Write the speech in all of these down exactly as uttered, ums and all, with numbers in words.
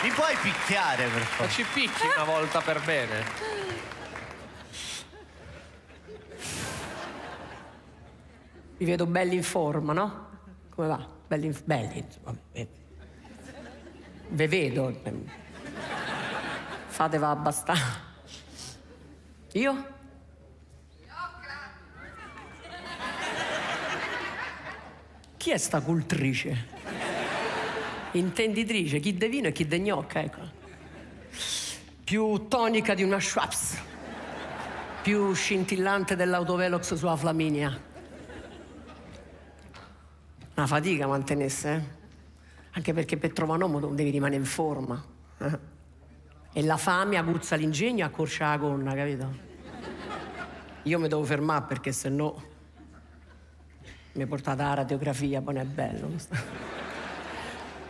Mi puoi picchiare, per favore? Ma ci picchi una volta per bene. Vi vedo belli in forma, no? Come va? Belli, in... belli. Ve vedo. Fate va abbastanza. Io? Chi è sta cultrice? Intenditrice, chi de vino e chi de gnocca, ecco. Più tonica di una Schweppes. Più scintillante dell'autovelox sulla Flaminia. Una fatica mantenesse, eh? Anche perché per trovare un uomo devi rimanere in forma. Eh? E la fame aguzza l'ingegno e accorcia la gonna, capito? Io mi devo fermare perché sennò... mi portate alla radiografia, poi non è bello.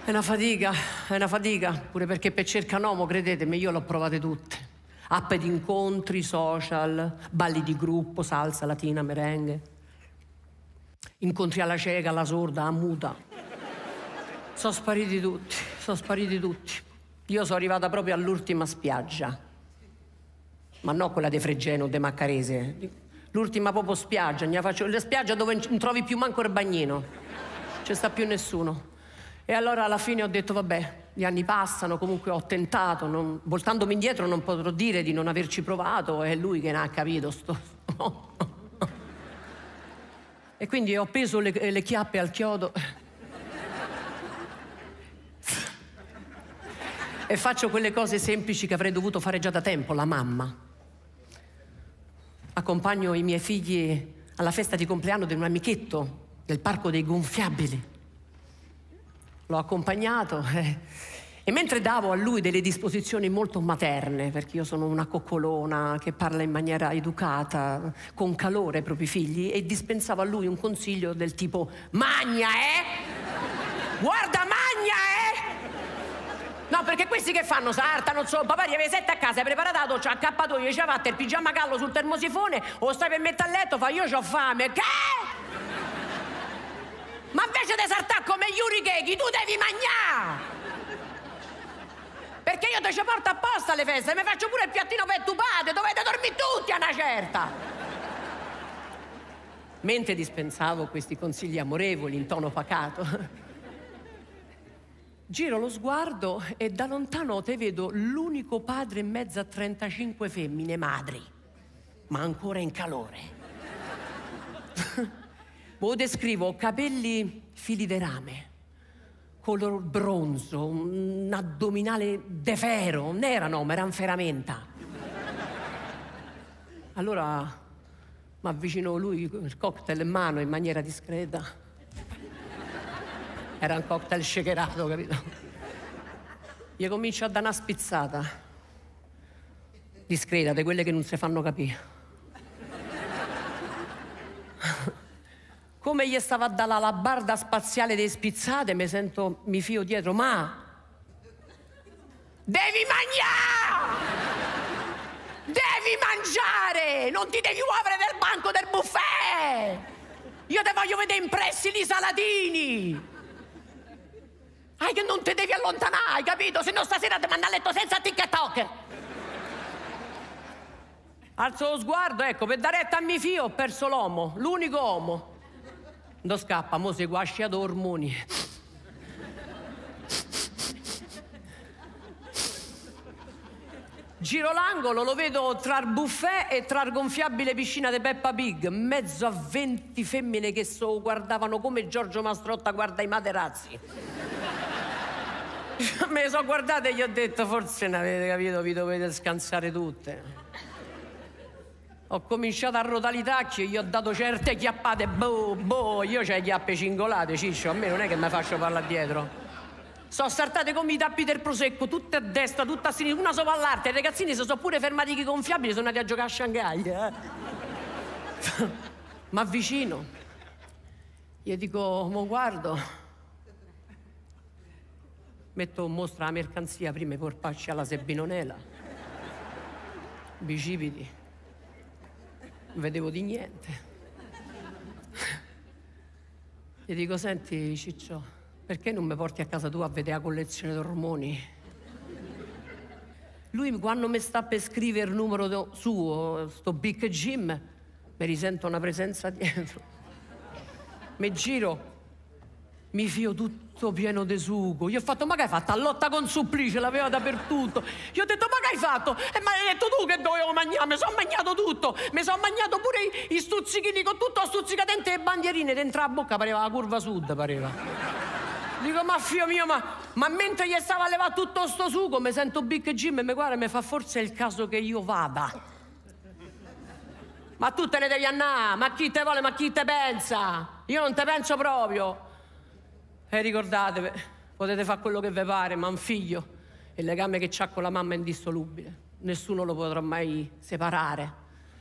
È una fatica, è una fatica, pure perché per cercanomo, credetemi, io l'ho provate tutte. App di incontri, social, balli di gruppo, salsa, latina, merengue. Incontri alla cieca, alla sorda, alla muta. Sono spariti tutti, sono spariti tutti. Io sono arrivata proprio all'ultima spiaggia. Ma non quella di Fregeno o di Maccarese. L'ultima proprio spiaggia, ne faccio, la spiaggia dove non trovi più manco il bagnino. C'è sta più nessuno. E allora alla fine ho detto, vabbè, gli anni passano, comunque ho tentato. Non, voltandomi indietro non potrò dire di non averci provato, è lui che ne ha capito. Sto... e quindi ho appeso le, le chiappe al chiodo. E faccio quelle cose semplici che avrei dovuto fare già da tempo, la mamma. Accompagno i miei figli alla festa di compleanno di un amichetto del parco dei gonfiabili. L'ho accompagnato eh. e mentre davo a lui delle disposizioni molto materne, perché io sono una coccolona che parla in maniera educata, con calore ai propri figli, e dispensavo a lui un consiglio del tipo «Magna, eh! Guarda, magna, eh!» No, perché questi che fanno? Sartano, so, papà gli aveva sette a casa, hai preparato la doccia, accappatoio, ci ha fatto il pigiama callo sul termosifone, o stai per mettere a letto, fa io c'ho fame, che? Ma invece di saltare come Yuri Gheghi, tu devi mangiare! Perché io te ci porto apposta alle feste, mi faccio pure il piattino per tupate, dovete dormire tutti a una certa! Mentre dispensavo questi consigli amorevoli in tono pacato, giro lo sguardo e da lontano te vedo l'unico padre in mezzo a trentacinque femmine madri, ma ancora in calore. Lo descrivo, capelli fili di rame, color bronzo, un addominale de ferro, non erano, ma erano ferramenta. Allora mi avvicino a lui, il cocktail in mano, in maniera discreta. Era un cocktail shakerato, capito? Gli comincio a dare una spizzata. Discreta, di quelle che non si fanno capire. Come gli stava dalla labarda spaziale dei spizzate, mi sento, mi fio dietro, ma... Devi mangiare! Devi mangiare! Non ti devi muovere dal banco del buffet! Io te voglio vedere impressi lì salatini! Ah, che non ti devi allontanare, hai capito? Se no stasera ti manda a letto senza TikTok. Alzo lo sguardo, ecco, per dare retta a mio figlio ho perso l'uomo, l'unico uomo. Non scappa, mo si guascia da ormoni. Giro l'angolo, lo vedo tra il buffet e tra il gonfiabile piscina di Peppa Pig, mezzo a venti femmine che so guardavano come Giorgio Mastrotta guarda i materazzi. Me le so guardate e gli ho detto, forse ne avete capito, vi dovete scansare tutte. Ho cominciato a rotalitacchio, gli ho dato certe chiappate, boh, boh, io c'ho le chiappe cingolate, ciccio, a me non è che mi faccio parlare dietro. Sono saltate come i tappi del Prosecco, tutte a destra, tutte a sinistra, una sopra all'altra. I ragazzini si sono pure fermati con i gonfiabili, sono andati a giocare a Shanghai. Eh? Ma vicino, gli dico, mo guardo. Metto in mostra la mercanzia prima i porpacci alla Sebinonela. Bicipiti. Non vedevo di niente. Gli dico, senti, ciccio, perché non mi porti a casa tua a vedere la collezione d'ormoni? Lui quando mi sta per scrivere il numero suo, sto Big Jim, mi risento una presenza dietro. Mi giro, mi fio tutto pieno di sugo. Gli ho fatto, ma che hai fatto? Allotta con Supplice, l'aveva dappertutto. Gli ho detto, ma che hai fatto? E mi hai detto tu che dovevo mangiare, mi sono mangiato tutto. Mi sono mangiato pure i, i stuzzichini con tutto, stuzzicadente e bandierine. Dentro la bocca pareva la curva sud, pareva. Dico, ma figlio mio, ma, ma mentre gli stava a levare tutto sto sugo, mi sento Big Jim e mi guarda e mi fa, forse è il caso che io vada. Ma tu te ne devi andare, ma chi te vuole, ma chi te pensa? Io non te penso proprio. E ricordatevi, potete fare quello che vi pare, ma un figlio, il legame che c'ha con la mamma è indissolubile. Nessuno lo potrà mai separare.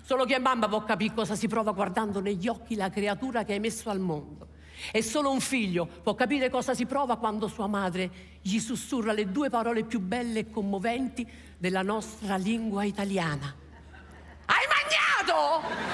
Solo chi è mamma può capire cosa si prova guardando negli occhi la creatura che hai messo al mondo. E solo un figlio può capire cosa si prova quando sua madre gli sussurra le due parole più belle e commoventi della nostra lingua italiana. Hai mangiato?